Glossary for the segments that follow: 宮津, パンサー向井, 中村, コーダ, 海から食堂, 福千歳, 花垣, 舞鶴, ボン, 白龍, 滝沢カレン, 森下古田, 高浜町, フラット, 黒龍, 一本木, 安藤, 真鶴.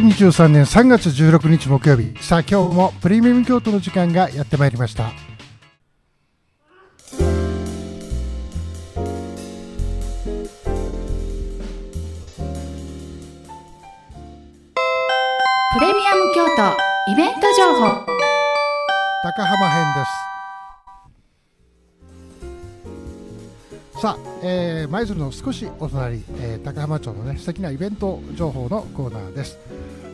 2023年3月16日木曜日、さあ今日もプレミアム京都の時間がやってまいりました。プレミアム京都イベント情報、高浜編です。さあ、舞鶴の少しお隣、高浜町のね素敵なイベント情報のコーナーです。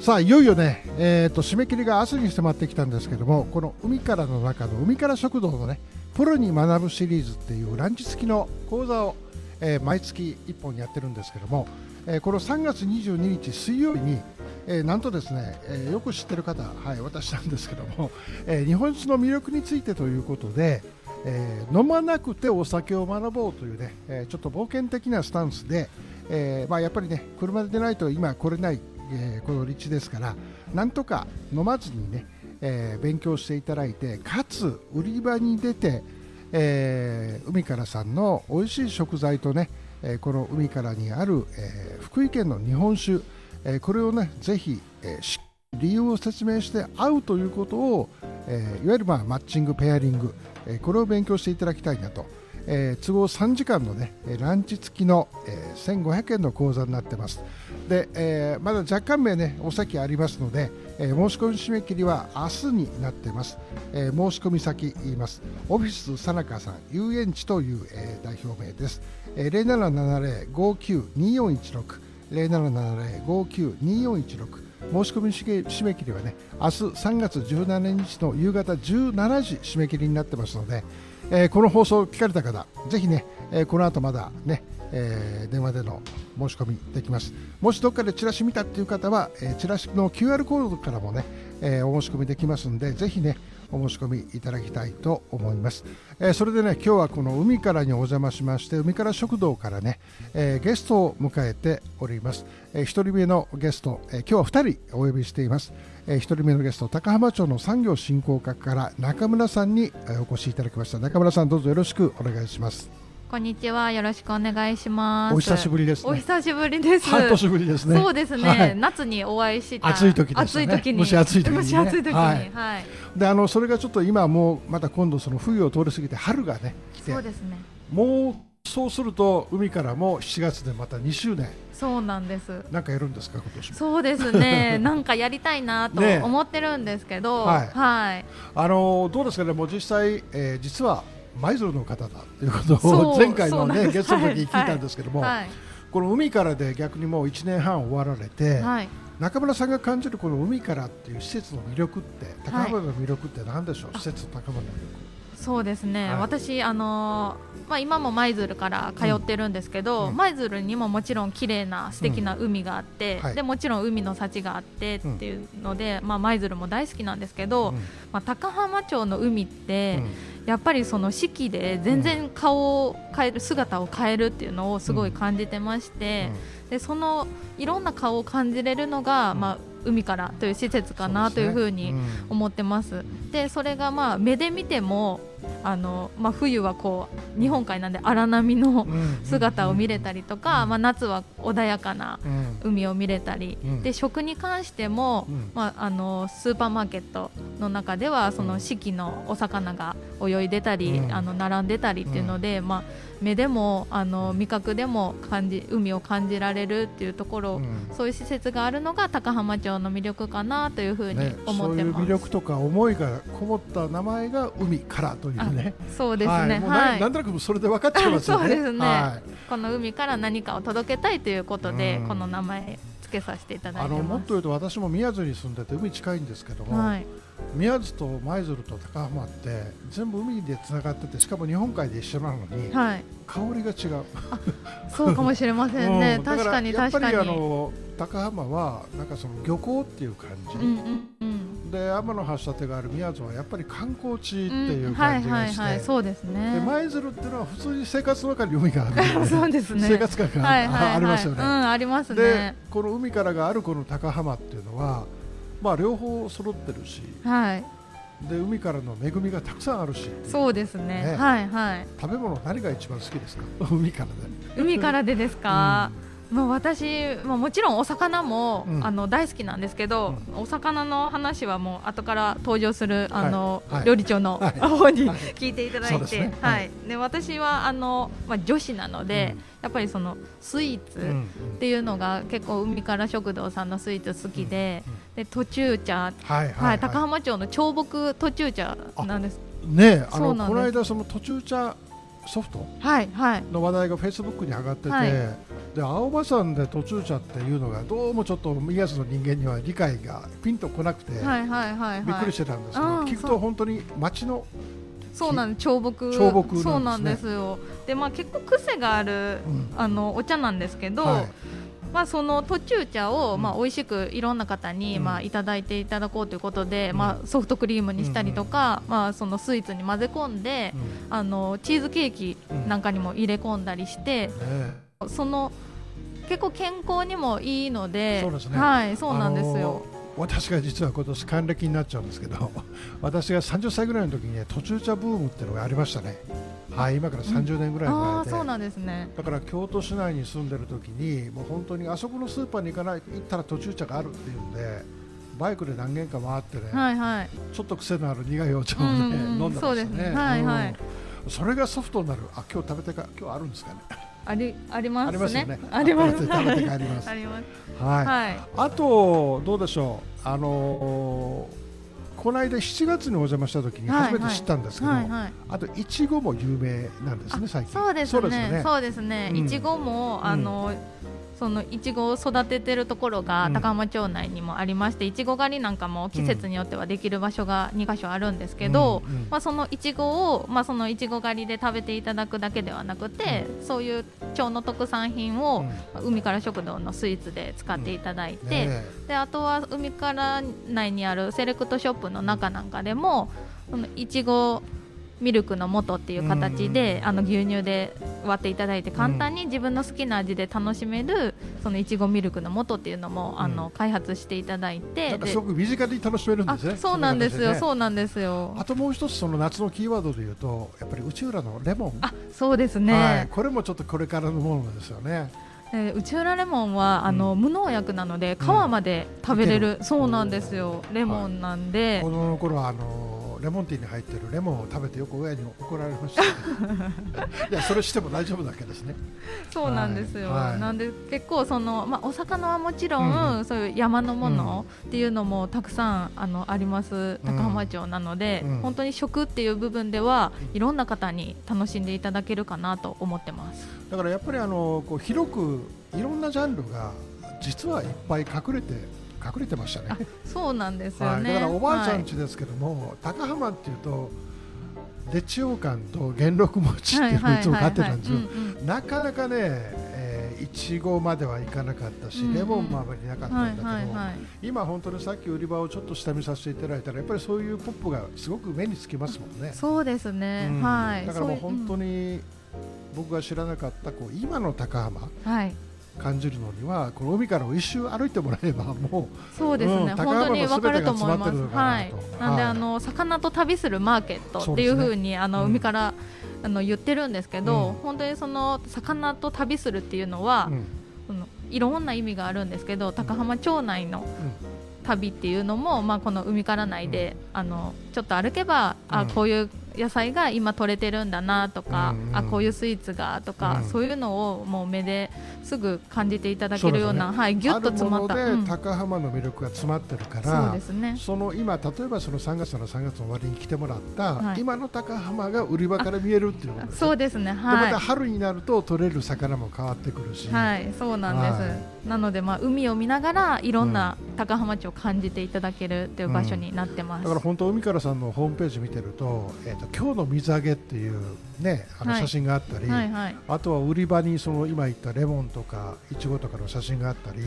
さあいよいよね、締め切りが明日に迫ってきたんですけども、この海からの中の海から食堂のねプロに学ぶシリーズっていうランチ付きの講座を、毎月1本やってるんですけども、この3月22日水曜日に、なんとですね、よく知ってる方、はい、私なんですけども、日本酒の魅力についてということで、飲まなくてお酒を学ぼうというね、ちょっと冒険的なスタンスで、やっぱりね車で出ないと今来れない、この立地ですから、なんとか飲まずにね、勉強していただいて、かつ売り場に出て、海からさんの美味しい食材とね、この海からにある、福井県の日本酒、これをねぜひ、しっかり理由を説明して合うということを、いわゆる、マッチングペアリング、これを勉強していただきたいなと、都合3時間の、ね、ランチ付きの、1500円の講座になってます。で、まだ若干名、ね、お席ありますので、申し込み締め切りは明日になってます。申し込み先言います。オフィスさなかさん遊園地という、代表名です。0770-59-2416 0770-59-2416、申し込み締め切りはね明日3月17日の夕方17時締め切りになってますので、この放送を聞かれた方ぜひね、この後まだね、電話での申し込みできます。もしどっかでチラシ見たっていう方は、チラシの QR コードからもね、お申し込みできますんで、ぜひねお申し込みいただきたいと思います。それでね今日はこの海からにお邪魔しまして、海から食堂からね、ゲストを迎えております。1人目のゲスト、今日は2人お呼びしています。1人目のゲスト、高浜町の産業振興課から中村さんにお越しいただきました。中村さん、どうぞよろしくお願いします。こんにちは、よろしくお願いします。お久しぶりですね。お久しぶりです。半年ぶりですね。そうですね、はい、夏にお会いした暑い時ですね。蒸し暑い時に、はいはい、でそれがちょっと今もうまた今度その冬を通り過ぎて春がね来て、そうですね、もうそうすると海からも7月でまた2周年。そうなんです。なんかやるんですか今年も。そうですねなんかやりたいなと思ってるんですけど、ね、はいはい、どうですかね、もう実際、実は舞鶴の方だということを前回の、ね、ゲストの時に聞いたんですけども、はいはい、この海からで逆にもう1年半終わられて、はい、中村さんが感じるこの海からっていう施設の魅力って、高浜の魅力って何でしょう、はい、施設と高浜の魅力。そうですね、はい、私今も舞鶴から通ってるんですけど、舞鶴にももちろん綺麗な素敵な海があって、うん、はい、でもちろん海の幸があってっていうので、舞鶴も大好きなんですけど、うん、高浜町の海って、うん、やっぱりその四季で全然顔を変える、姿を変えるっていうのをすごい感じてまして、うんうん、でそのいろんな顔を感じれるのが、海からという施設かなというふうに思ってます。でそれが目で見ても冬はこう日本海なんで荒波の姿を見れたりとか、夏は穏やかな海を見れたり、で食に関しても、スーパーマーケットの中ではその四季のお魚が泳いでたり、並んでたりっていうので、目でも味覚でも海を感じられるっていうところ、そういう施設があるのが高浜町の魅力かなというふうに思ってます、ね、そういう魅力とか思いがこもった名前が海からというね。そうですね、はい、なんとなくそれで分かっちゃいますよね。そうですね、はい、この海から何かを届けたいということで、この名前付けさせていただいてます。もっと言うと私も宮津に住んでて海近いんですけども、はい、宮津と舞鶴と高浜って全部海でつながってて、しかも日本海で一緒なのに、はい、香りが違う。そうかもしれませんね、うん、確かに確かに。やっぱり高浜はなんかその漁港っていう感じ、で天の橋立がある宮津はやっぱり観光地っていう感じがして、舞鶴っていうのは普通に生活の中に海があるのでそうですね、生活感がありますよね。ありますね。でこの海からがあるこの高浜っていうのは、両方揃ってるし、はい、で海からの恵みがたくさんあるし、そうですね、はいはい、食べ物何が一番好きですか海からで。海からでですか、もう私もちろんお魚も、大好きなんですけど、お魚の話はもう後から登場する料理長の方に聞いていただいて、で私は女子なので、やっぱりそのスイーツっていうのが結構海から食堂さんのスイーツ好きで、途中茶、高浜町の長木途中茶なんです。ね、この間その途中茶ソフトの話題がフェイスブックに上がってて、で青葉山で途中茶っていうのがどうもちょっと宮津の人間には理解がピンとこなくてびっくりしてたんですけど、聞くと本当に町のそうなんです、長木そうなんですよ。で、結構癖があるお茶なんですけど、その途中茶を美味しくいろんな方にいただいていただこうということで、ソフトクリームにしたりとか、そのスイーツに混ぜ込んで、チーズケーキなんかにも入れ込んだりして、その結構健康にもいいので、そうなんですよ。私が実は今年還暦になっちゃうんですけど、私が30歳ぐらいの時に、途中茶ブームっていうのがありましたね。今から30年ぐらい前で、そうなんですね。だから京都市内に住んでる時にもう本当にあそこのスーパーに行かない行ったら途中茶があるっていうんで、バイクで何軒か回ってね、ちょっと癖のある苦いお茶をね飲んでましたね。それがソフトになる。今日食べてか今日あるんですかね。ありますね。あります。あとどうでしょう。この間7月にお邪魔した時に初めて知ったんですけど、あといちごも有名なんですね、最近。そうですね。いちごもそのいちごを育ててるところが高浜町内にもありまして、いちご狩りなんかも季節によってはできる場所が2か所あるんですけど、そのいちごをそのいちご狩りで食べていただくだけではなくて、そういう町の特産品を海から食堂のスイーツで使っていただいて、であとは海から内にあるセレクトショップの中なんかでもいちごミルクの素っていう形で牛乳で割っていただいて、簡単に自分の好きな味で楽しめるそのいちごミルクの素っていうのも開発していただいて、すごく身近に楽しめるんですね。そうなんですよ。あともう一つ、その夏のキーワードでいうとやっぱり内浦のレモン。そうですね。これもちょっとこれからのものですよね。内浦レモンは無農薬なので皮まで食べれる、そうなんですよ、レモンなんで。この頃レモンティーに入ってるレモンを食べてよく親に怒られましたいや、それしても大丈夫だけですね。そうなんですよ、なんで結構その、お魚はもちろん、そういう山のものっていうのもたくさんあります高浜町なので、本当に食っていう部分ではいろんな方に楽しんでいただけるかなと思ってます。だからやっぱりこう広くいろんなジャンルが実はいっぱい隠れてましたね。そうなんですよね。だからおばあちゃん家ですけども、高浜っていうとでちようかんと元禄餅っていうのをいつも買ってたんですよ。なかなかねいちごまではいかなかったし、レモンもあまりなかったんだけど、今本当にさっき売り場をちょっと下見させていただいたら、やっぱりそういうポップがすごく目につきますもんね。そうですね、だからもう本当に僕が知らなかったこう今の高浜感じるのには、この海からを一周歩いてもらえばもう、そうですね、本当に分かると思います。なんで魚と旅するマーケットっていう風に海から言ってるんですけど、本当にその魚と旅するっていうのは、いろんな意味があるんですけど、高浜町内の旅っていうのも、この海から内でちょっと歩けば、こういう野菜が今取れてるんだなとか、こういうスイーツがとか、そういうのをもう目ですぐ感じていただけるような、ぎゅっと詰まったあるもので高浜の魅力が詰まってるから、その今例えばその3月の終わりに来てもらった今の高浜が売り場から見えるっていうことです。そうですね。また春になると取れる魚も変わってくるし、そうなんです。なので海を見ながらいろんな高浜町を感じていただけるっていう場所になってます。だから本当海からさんのホームページ見てると今日の水揚げっていうね、写真があったり、あとは売り場にその今言ったレモンとかイチゴとかの写真があったり、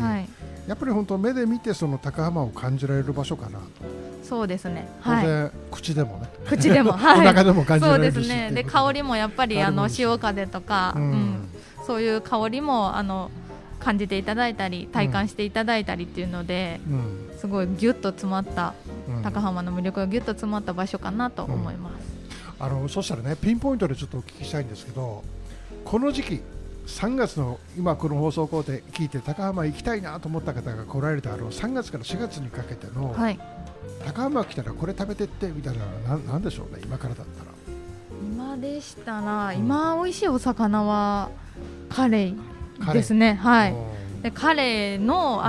やっぱり本当目で見てその高浜を感じられる場所かなと。そうですね。口でもね、口でもお腹でも感じられるし、そうですね。で香りもやっぱり潮風とか、そういう香りも感じていただいたり体感していただいたりっていうので、すごいギュッと詰まった高浜の魅力がギュッと詰まった場所かなと思います。そしたらね、ピンポイントでちょっとお聞きしたいんですけど、この時期3月の今この放送を聞いて高浜行きたいなと思った方が来られた3月から4月にかけての、はい、高浜来たらこれ食べてってみたいなのは何でしょうね。今からだったら今でしたら、うん、今美味しいお魚はカレイですね。はい。でカレイの、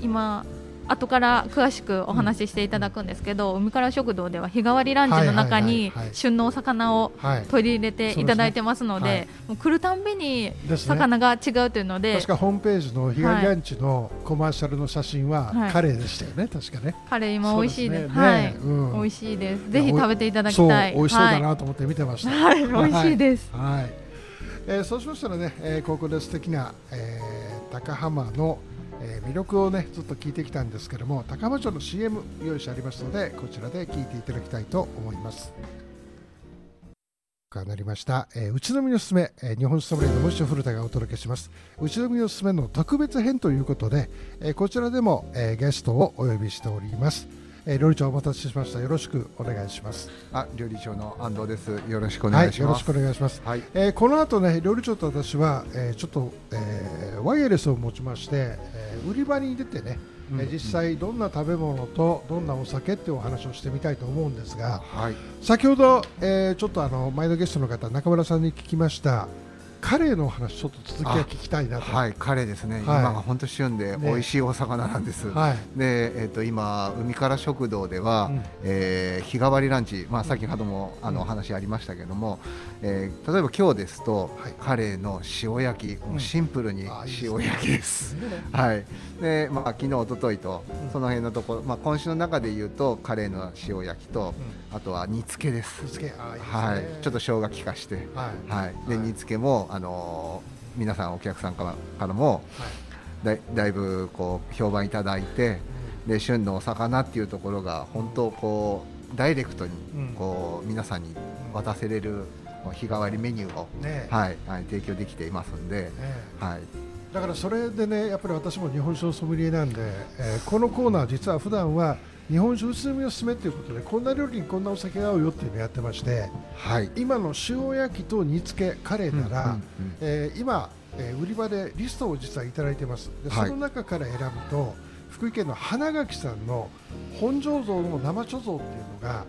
今後から詳しくお話ししていただくんですけど、海から食堂では日替わりランチの中に旬のお魚を取り入れていただいてますので、もう来るたんびに魚が違うというので、確かホームページの日替わりランチのコマーシャルの写真はカレーでしたよね。確かねカレー今美味しいです。はい、美味しいです。ぜひ食べていただきたい。美味しそうだなと思って見てました。はい、美味しいです。はい。そうしましたらね、ここで素敵な高浜の魅力をねずっと聞いてきたんですけども、高浜町の CM 用意してありますので、こちらで聞いていただきたいと思います。なりました、うちのみのすすめ、日本酒ソムリエの森下古田がお届けします。うちのみのすすめの特別編ということで、こちらでも、ゲストをお呼びしております。料理長お待たせしました。よろしくお願いします。料理長の安藤です。よろしくお願いします。この後ね、料理長と私は、ちょっと、ワイヤレスを持ちまして、売り場に出てね、実際どんな食べ物とどんなお酒っていうお話をしてみたいと思うんですが、はい、先ほど、ちょっと前のゲストの方中村さんに聞きましたカレーの話、ちょっと続きは聞きたいなと。はい、カレーですね、はい、今が本当旬で美味しいお魚なんです、ね。はい。で、今海から食堂では、日替わりランチ、先ほどもお話ありましたけども、例えば今日ですと、はい、カレーの塩焼き、シンプルに塩焼きです。はい。で、昨日一昨日とその辺のところ、今週の中で言うとカレーの塩焼きと、あとは煮付けです。煮付け、いいですね。はい。ちょっと生姜効かして、はい。はい。で、煮付けも皆さんお客さんからもだいぶこう評判いただいて、で旬のお魚っていうところが本当こうダイレクトにこう皆さんに渡せれる日替わりメニューを、提供できていますんで、はい。だからそれでね、やっぱり私も日本酒のソムリエなんで、このコーナー実は普段は日本酒うちのみのすすめということで、こんな料理にこんなお酒が合うよっていうのをやってまして、はい、今の塩焼きと煮付けカレーなら、今、売り場でリストを実はいただいてます。で、その中から選ぶと、はい、福井県の花垣さんの本醸造の生貯蔵っていうのが、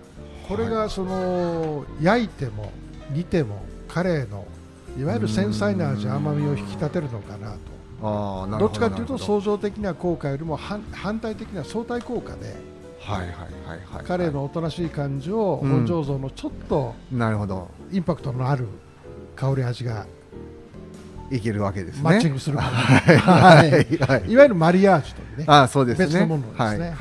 これがその、はい、焼いても煮てもカレーのいわゆる繊細な味甘みを引き立てるのかなと。あ、なるほど。どっちかというと相乗的な効果よりも反対的な相対効果で、カレーのおとなしい感じを本醸造のちょっとインパクトのある香り味がいけるわけですね。マッチングするから、いわゆるマリアージュというね、別のものですね。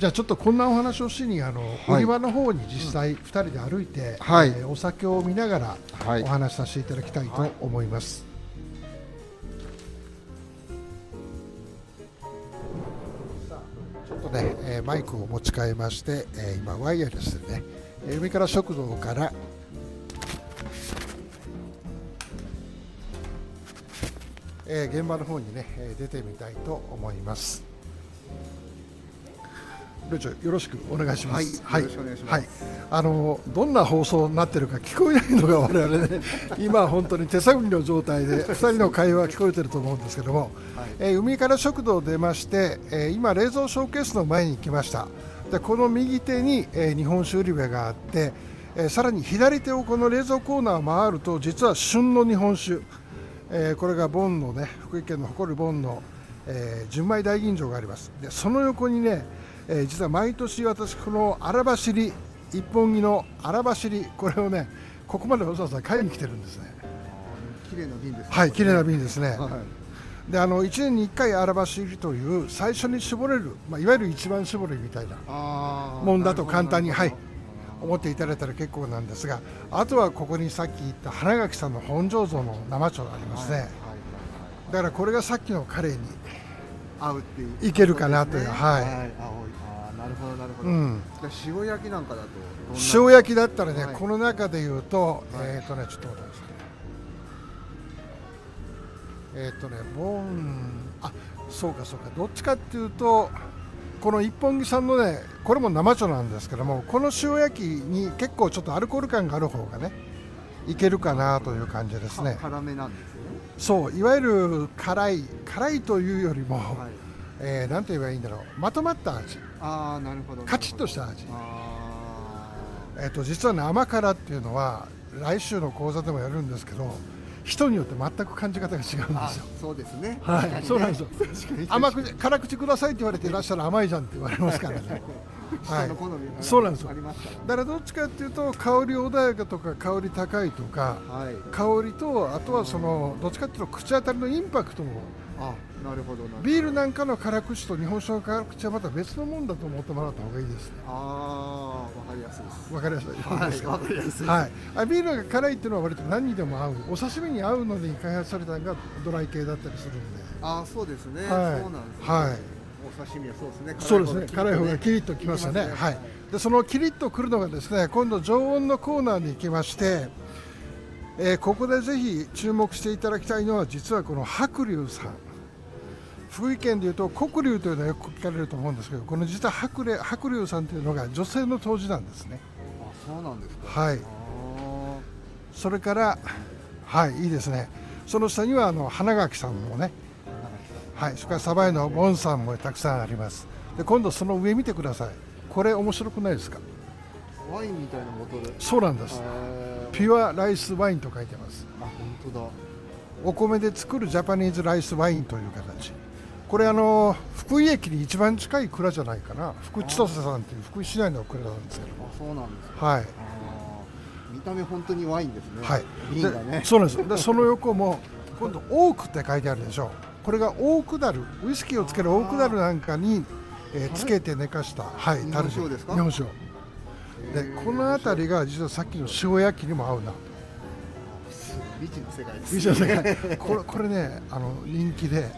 じゃあちょっとこんなお話をしに、売り場の方に実際2人で歩いて、お酒を見ながらお話しさせていただきたいと思います。マイクを持ち替えまして、今ワイヤレスでね、海から食堂から現場の方にね出てみたいと思います。料理長、よろしくお願いします。はい、よろしくお願いします。はい、どんな放送になってるか聞こえないのが我々ね、今本当に手探りの状態で2人の会話が聞こえてると思うんですけども、海から食堂を出まして、今冷蔵ショーケースの前に来ました。で、この右手に、日本酒売り場があって、さらに左手をこの冷蔵コーナーを回ると、実は旬の日本酒、これがボンのね、福井県の誇るボンの、純米大吟醸があります。で、その横にね、実は毎年私この荒走り、一本木の荒走り、これをねここまでわざわざ買いに来てるんですね。綺麗な瓶ですね。はい、綺麗な瓶ですね。はい、で、1年に1回荒走りという最初に絞れる、いわゆる一番絞りみたいなもんだと簡単に、はい、思っていただいたら結構なんですが、あとはここにさっき言った花垣さんの本醸造の生茶がありますね。だからこれがさっきのカレーに合うっていういけるかなという。なるほど、なるほど。塩焼きなんかだと、塩焼きだったらね、この中でいうと、ちょっと待ってください。ボン、そうかそうか、どっちかっていうとこの一本木さんのね、これも生茶なんですけども、この塩焼きに結構ちょっとアルコール感がある方がね、いけるかなという感じですね。辛めなんですね。そう、いわゆる辛いというよりも、はい、なんて言えばいいんだろう、まとまった味、あー、なるほど、カチッとした味。実はね、甘辛っていうのは来週の講座でもやるんですけど、人によって全く感じ方が違うんですよ。そうですね。はい、そうなんですよ。甘く辛口くださいって言われていらっしゃる、甘いじゃんって言われますからね。はい、そうなんですよ。だからどっちかっていうと、香り穏やかとか香り高いとか、はい、香りとあとはそのどっちかっていうと口当たりのインパクトも。あ、なるほど。ビールなんかの辛口と日本酒の辛口はまた別のもんだと思ってもらった方がいいですね。ああ、わかりやすいです。わかりやすい。はい、わかりやすい。はい。あ、ビールが辛いっていうのは割と何にでも合う。お刺身に合うので開発されたのがドライ系だったりするんで。ああ、そうですね。そうなんですね。はい。お刺身はそうですね。そうですね。辛い方がキリッときますよね。はい。で、そのキリッとくるのがですね、今度常温のコーナーに行きまして、ここでぜひ注目していただきたいのは、実はこの白龍さん。福井県でいうと黒龍というのはよく聞かれると思うんですけど、この実は白龍さんというのが女性の杜氏なんですね。あ、そうなんですか。はい。それから、はい、いいですね。その下には花垣さんもね。はい、それから鯖江のボンさんもたくさんあります。で、今度その上見てください。これ面白くないですか？ワインみたいなボトル。そうなんです。ピュアライスワインと書いてます。あ、本当だ。お米で作るジャパニーズライスワインという形。これ福井駅に一番近い蔵じゃないかな。福千歳さんっていう福井市内の蔵なんですけど。あ、そうなんですか。はい。見た目本当にワインですね。はい。瓶がね。そうなんです。で、その横も今度オークって書いてあるでしょう。これがオークダル、ウイスキーをつけるオークダルなんかにつけて寝かした、はい、日本酒ですか？日本酒で、この辺りが実はさっきの塩焼きにも合うなと。未知の世界です。未知の世界。これね、人気で、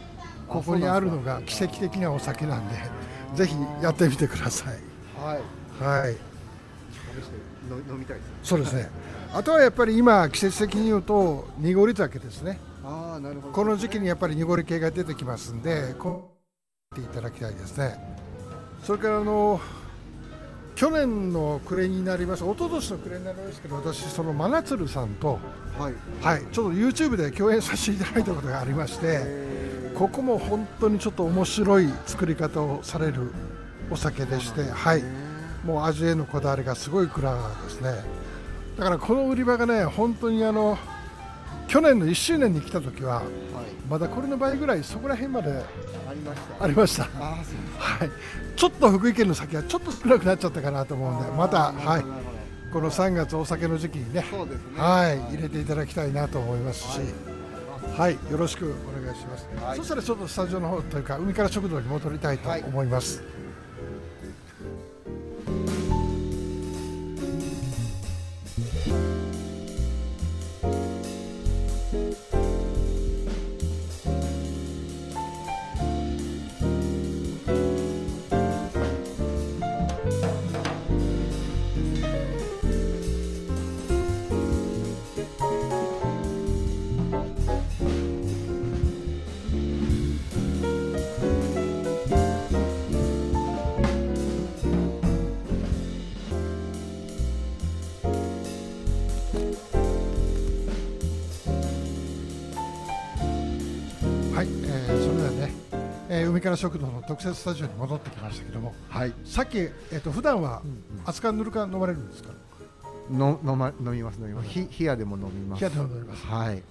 ここにあるのが奇跡的なお酒なんで、ぜひやってみてください。はい。はい。飲みたいですね。そうですね。あとはやっぱり今季節的に言うと濁り酒ですね。この時期にやっぱり濁り系が出てきますんで、こうやっていただきたいですね。それから去年の暮れになります、一昨年の暮れになりますけど、私その真鶴さんと、はい、ちょっと YouTube で共演させていただいたことがありまして、ここも本当にちょっと面白い作り方をされるお酒でして、はい、もう味へのこだわりがすごい蔵ですね。だからこの売り場がね、本当に去年の1周年に来た時は、まだこれの倍ぐらい、そこら辺までありました。ちょっと福井県の先はちょっと少なくなっちゃったかなと思うんで、また、はい、この3月お酒の時期にね、はい、入れていただきたいなと思いますし、はい、よろしくお願いします。そしたらちょっとスタジオの方というか、海から食堂に戻りたいと思います。海から食堂の特設スタジオに戻ってきましたけども、はい、さっき、普段は熱燗ぬる燗飲まれるんですか？飲みます、飲みます。冷やでも飲みます。冷やでも飲みます。はい。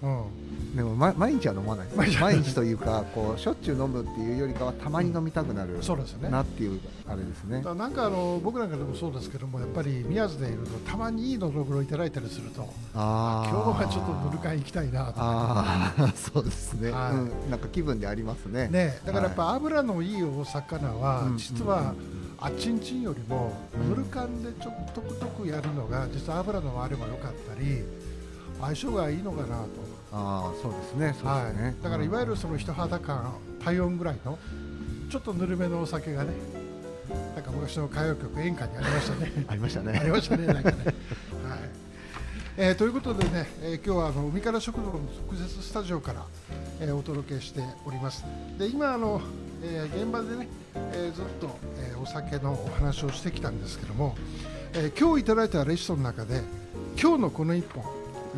でも毎日は飲まないです。毎日というか、こうしょっちゅう飲むっていうよりかは、たまに飲みたくなるなっていうあれですね。なんか僕なんかでもそうですけども、やっぱり宮津でいるとたまにいいのどころいただいたりすると、今日はちょっとぬる燗行きたいなと。そうですね。なんか気分でありますね。ね、だからやっぱ脂のいいお魚は実は。あちんちんよりもぬる燗でちょっとトクトクやるのが、実は油のあれば良かったり、相性がいいのかなと。ああ、そうですね。はい。だからいわゆるその人肌感、体温ぐらいのちょっとぬるめのお酒がね、なんか昔の歌謡曲演歌にありましたね。ありましたね。ありましたね。なんかね。はい。ということでね、今日は海から食堂の特設スタジオから、お届けしております。で、今現場でね、ずっと、お酒のお話をしてきたんですけども、今日いただいたレシピの中で今日のこの1本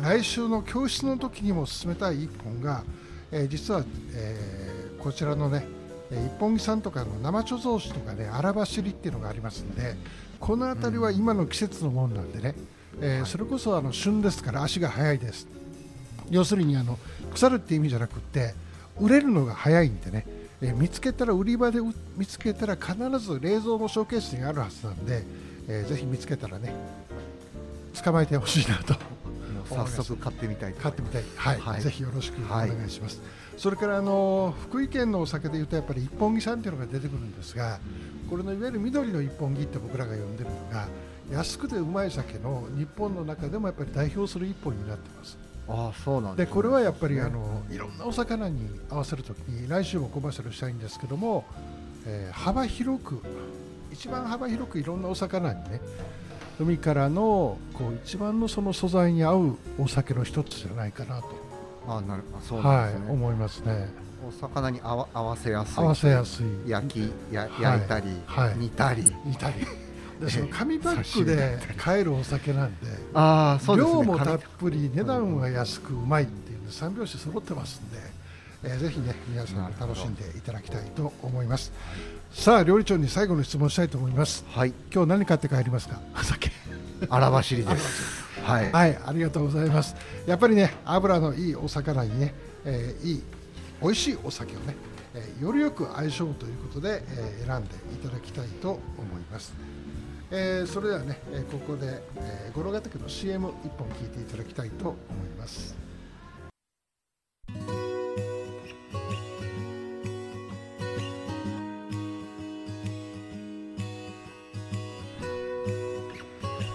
来週の教室の時にも進めたい一本が、実は、こちらのね一本木さんとかの生貯蔵紙とかね荒走りっていうのがありますので、この辺りは今の季節のものなんでね、それこそ旬ですから足が速いです。要するに腐るって意味じゃなくって売れるのが早いんでね、見つけたら売り場で見つけたら必ず冷蔵のショーケースにあるはずなんで、ぜひ見つけたらね捕まえてほしいなと早速買ってみたい、はい、ぜひよろしくお願いします、はい、それから福井県のお酒でいうとやっぱり一本木さんというのが出てくるんですが、これのいわゆる緑の一本木って僕らが呼んでるのが安くてうまい酒の日本の中でもやっぱり代表する一本になってます。ああそうなんですね。でこれはやっぱりいろんなお魚に合わせるときに来週もコマーシャルしたいんですけども、幅広く一番幅広くいろんなお魚にね海からのこう一番のその素材に合うお酒の一つじゃないかなと思いますね。お魚に合わせやすい焼いたり、はい、煮たりでその紙パックで買えるお酒なんで量もたっぷり値段は安くうまいっていうので3拍子揃ってますんで、ぜひね皆さん楽しんでいただきたいと思います。さあ料理長に最後の質問したいと思います、はい、今日何買って帰りますか？お酒荒走りですはい、はい、ありがとうございます。やっぱりね脂のいいお魚にね、美味しいお酒をね、よりよく相性ということで、選んでいただきたいと思います。それではね、ここで、五郎ヶ岳の CM 一本聞いていただきたいと思います。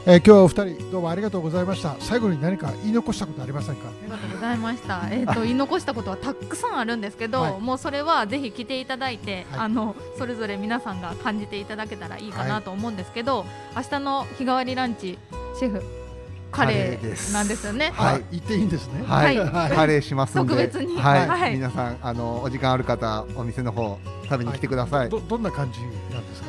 今日はお二人どうもありがとうございました。最後に何か言い残したことありませんか？ありがとうございました言い残したことはたくさんあるんですけど、はい、もうそれはぜひ来ていただいて、はい、それぞれ皆さんが感じていただけたらいいかなと思うんですけど、はい、明日の日替わりランチシェフカレーなんですよね。はい、言っていいんですね。はい、はい、カレーしますので特別に、はいはい、皆さんお時間ある方お店の方食べに来てください、はい、どんな感じなんですか？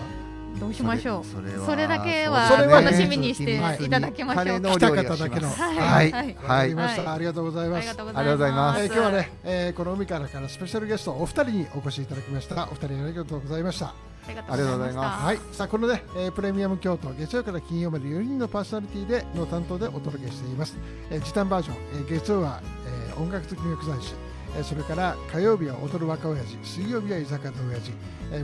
どうしましょう。それだけは楽しみにしていただきましょう。来た方だけの。はいはいはい。ありがとうございます。ありがとうございます。今日はね、この海からスペシャルゲストお二人にお越しいただきました。お二人ありがとうございました。ありがとうございます。はい。さあこのね、プレミアム京都月曜から金曜まで4人のパーソナリティでの担当でお届けしています。時短バージョン、月曜は音楽的薬剤師。それから火曜日は踊る若親父、水曜日は居酒屋の親父、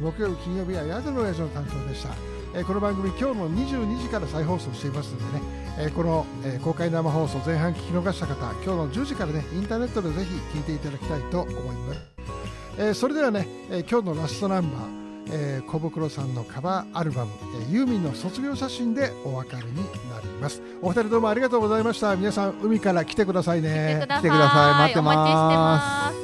木曜日金曜日は宿の親父の担当でした。この番組今日の22時から再放送していますのでね、この公開生放送前半聞き逃した方今日の10時からねインターネットでぜひ聞いていただきたいと思います。それではね今日のラストナンバー小袋さんのカバーアルバム、ユーミンの卒業写真でお別れになります。お二人どうもありがとうございました。皆さん海から来てくださいね。来てください。待ってます。お待ちしてます。